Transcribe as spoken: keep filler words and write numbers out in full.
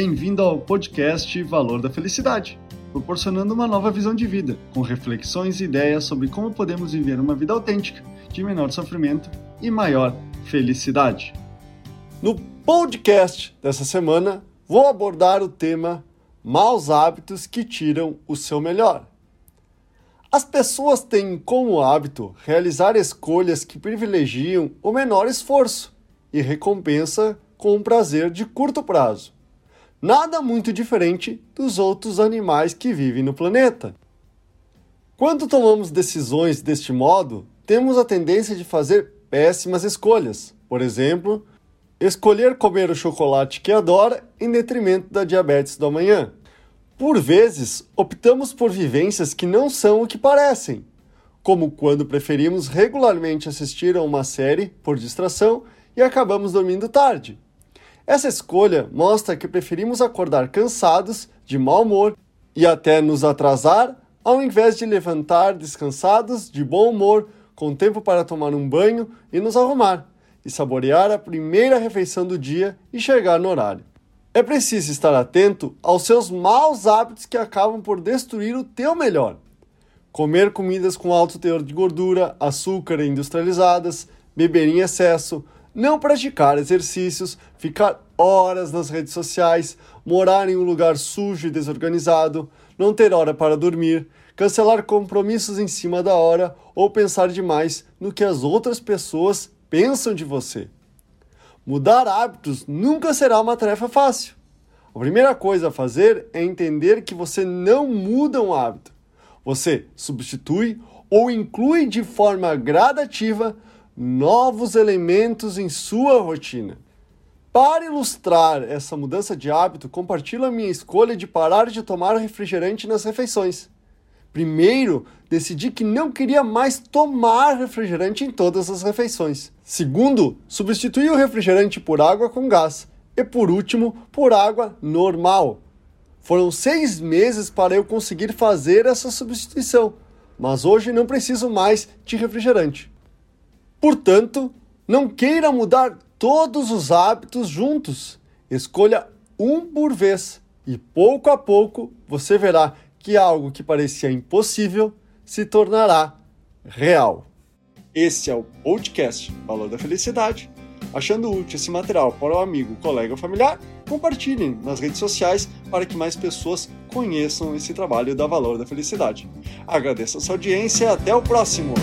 Bem-vindo ao podcast Valor da Felicidade, proporcionando uma nova visão de vida, com reflexões e ideias sobre como podemos viver uma vida autêntica, de menor sofrimento e maior felicidade. No podcast dessa semana, vou abordar o tema Maus hábitos que tiram o seu melhor. As pessoas têm como hábito realizar escolhas que privilegiam o menor esforço e recompensa com um prazer de curto prazo. Nada muito diferente dos outros animais que vivem no planeta. Quando tomamos decisões deste modo, temos a tendência de fazer péssimas escolhas. Por exemplo, escolher comer o chocolate que adora em detrimento da diabetes do amanhã. Por vezes, optamos por vivências que não são o que parecem, como quando preferimos regularmente assistir a uma série por distração e acabamos dormindo tarde. Essa escolha mostra que preferimos acordar cansados, de mau humor e até nos atrasar, ao invés de levantar descansados, de bom humor, com tempo para tomar um banho e nos arrumar, e saborear a primeira refeição do dia e chegar no horário. É preciso estar atento aos seus maus hábitos que acabam por destruir o teu melhor. Comer comidas com alto teor de gordura, açúcar e industrializadas, beber em excesso, não praticar exercícios, ficar horas nas redes sociais, morar em um lugar sujo e desorganizado, não ter hora para dormir, cancelar compromissos em cima da hora ou pensar demais no que as outras pessoas pensam de você. Mudar hábitos nunca será uma tarefa fácil. A primeira coisa a fazer é entender que você não muda um hábito. Você substitui ou inclui de forma gradativa novos elementos em sua rotina. Para ilustrar essa mudança de hábito, compartilho a minha escolha de parar de tomar refrigerante nas refeições. Primeiro, decidi que não queria mais tomar refrigerante em todas as refeições. Segundo, substituí o refrigerante por água com gás. E por último, por água normal. Foram seis meses para eu conseguir fazer essa substituição, mas hoje não preciso mais de refrigerante. Portanto, não queira mudar todos os hábitos juntos. Escolha um por vez e pouco a pouco você verá que algo que parecia impossível se tornará real. Este é o podcast Valor da Felicidade. Achando útil esse material para o amigo, colega ou familiar, compartilhem nas redes sociais para que mais pessoas conheçam esse trabalho da Valor da Felicidade. Agradeço a sua audiência e até o próximo!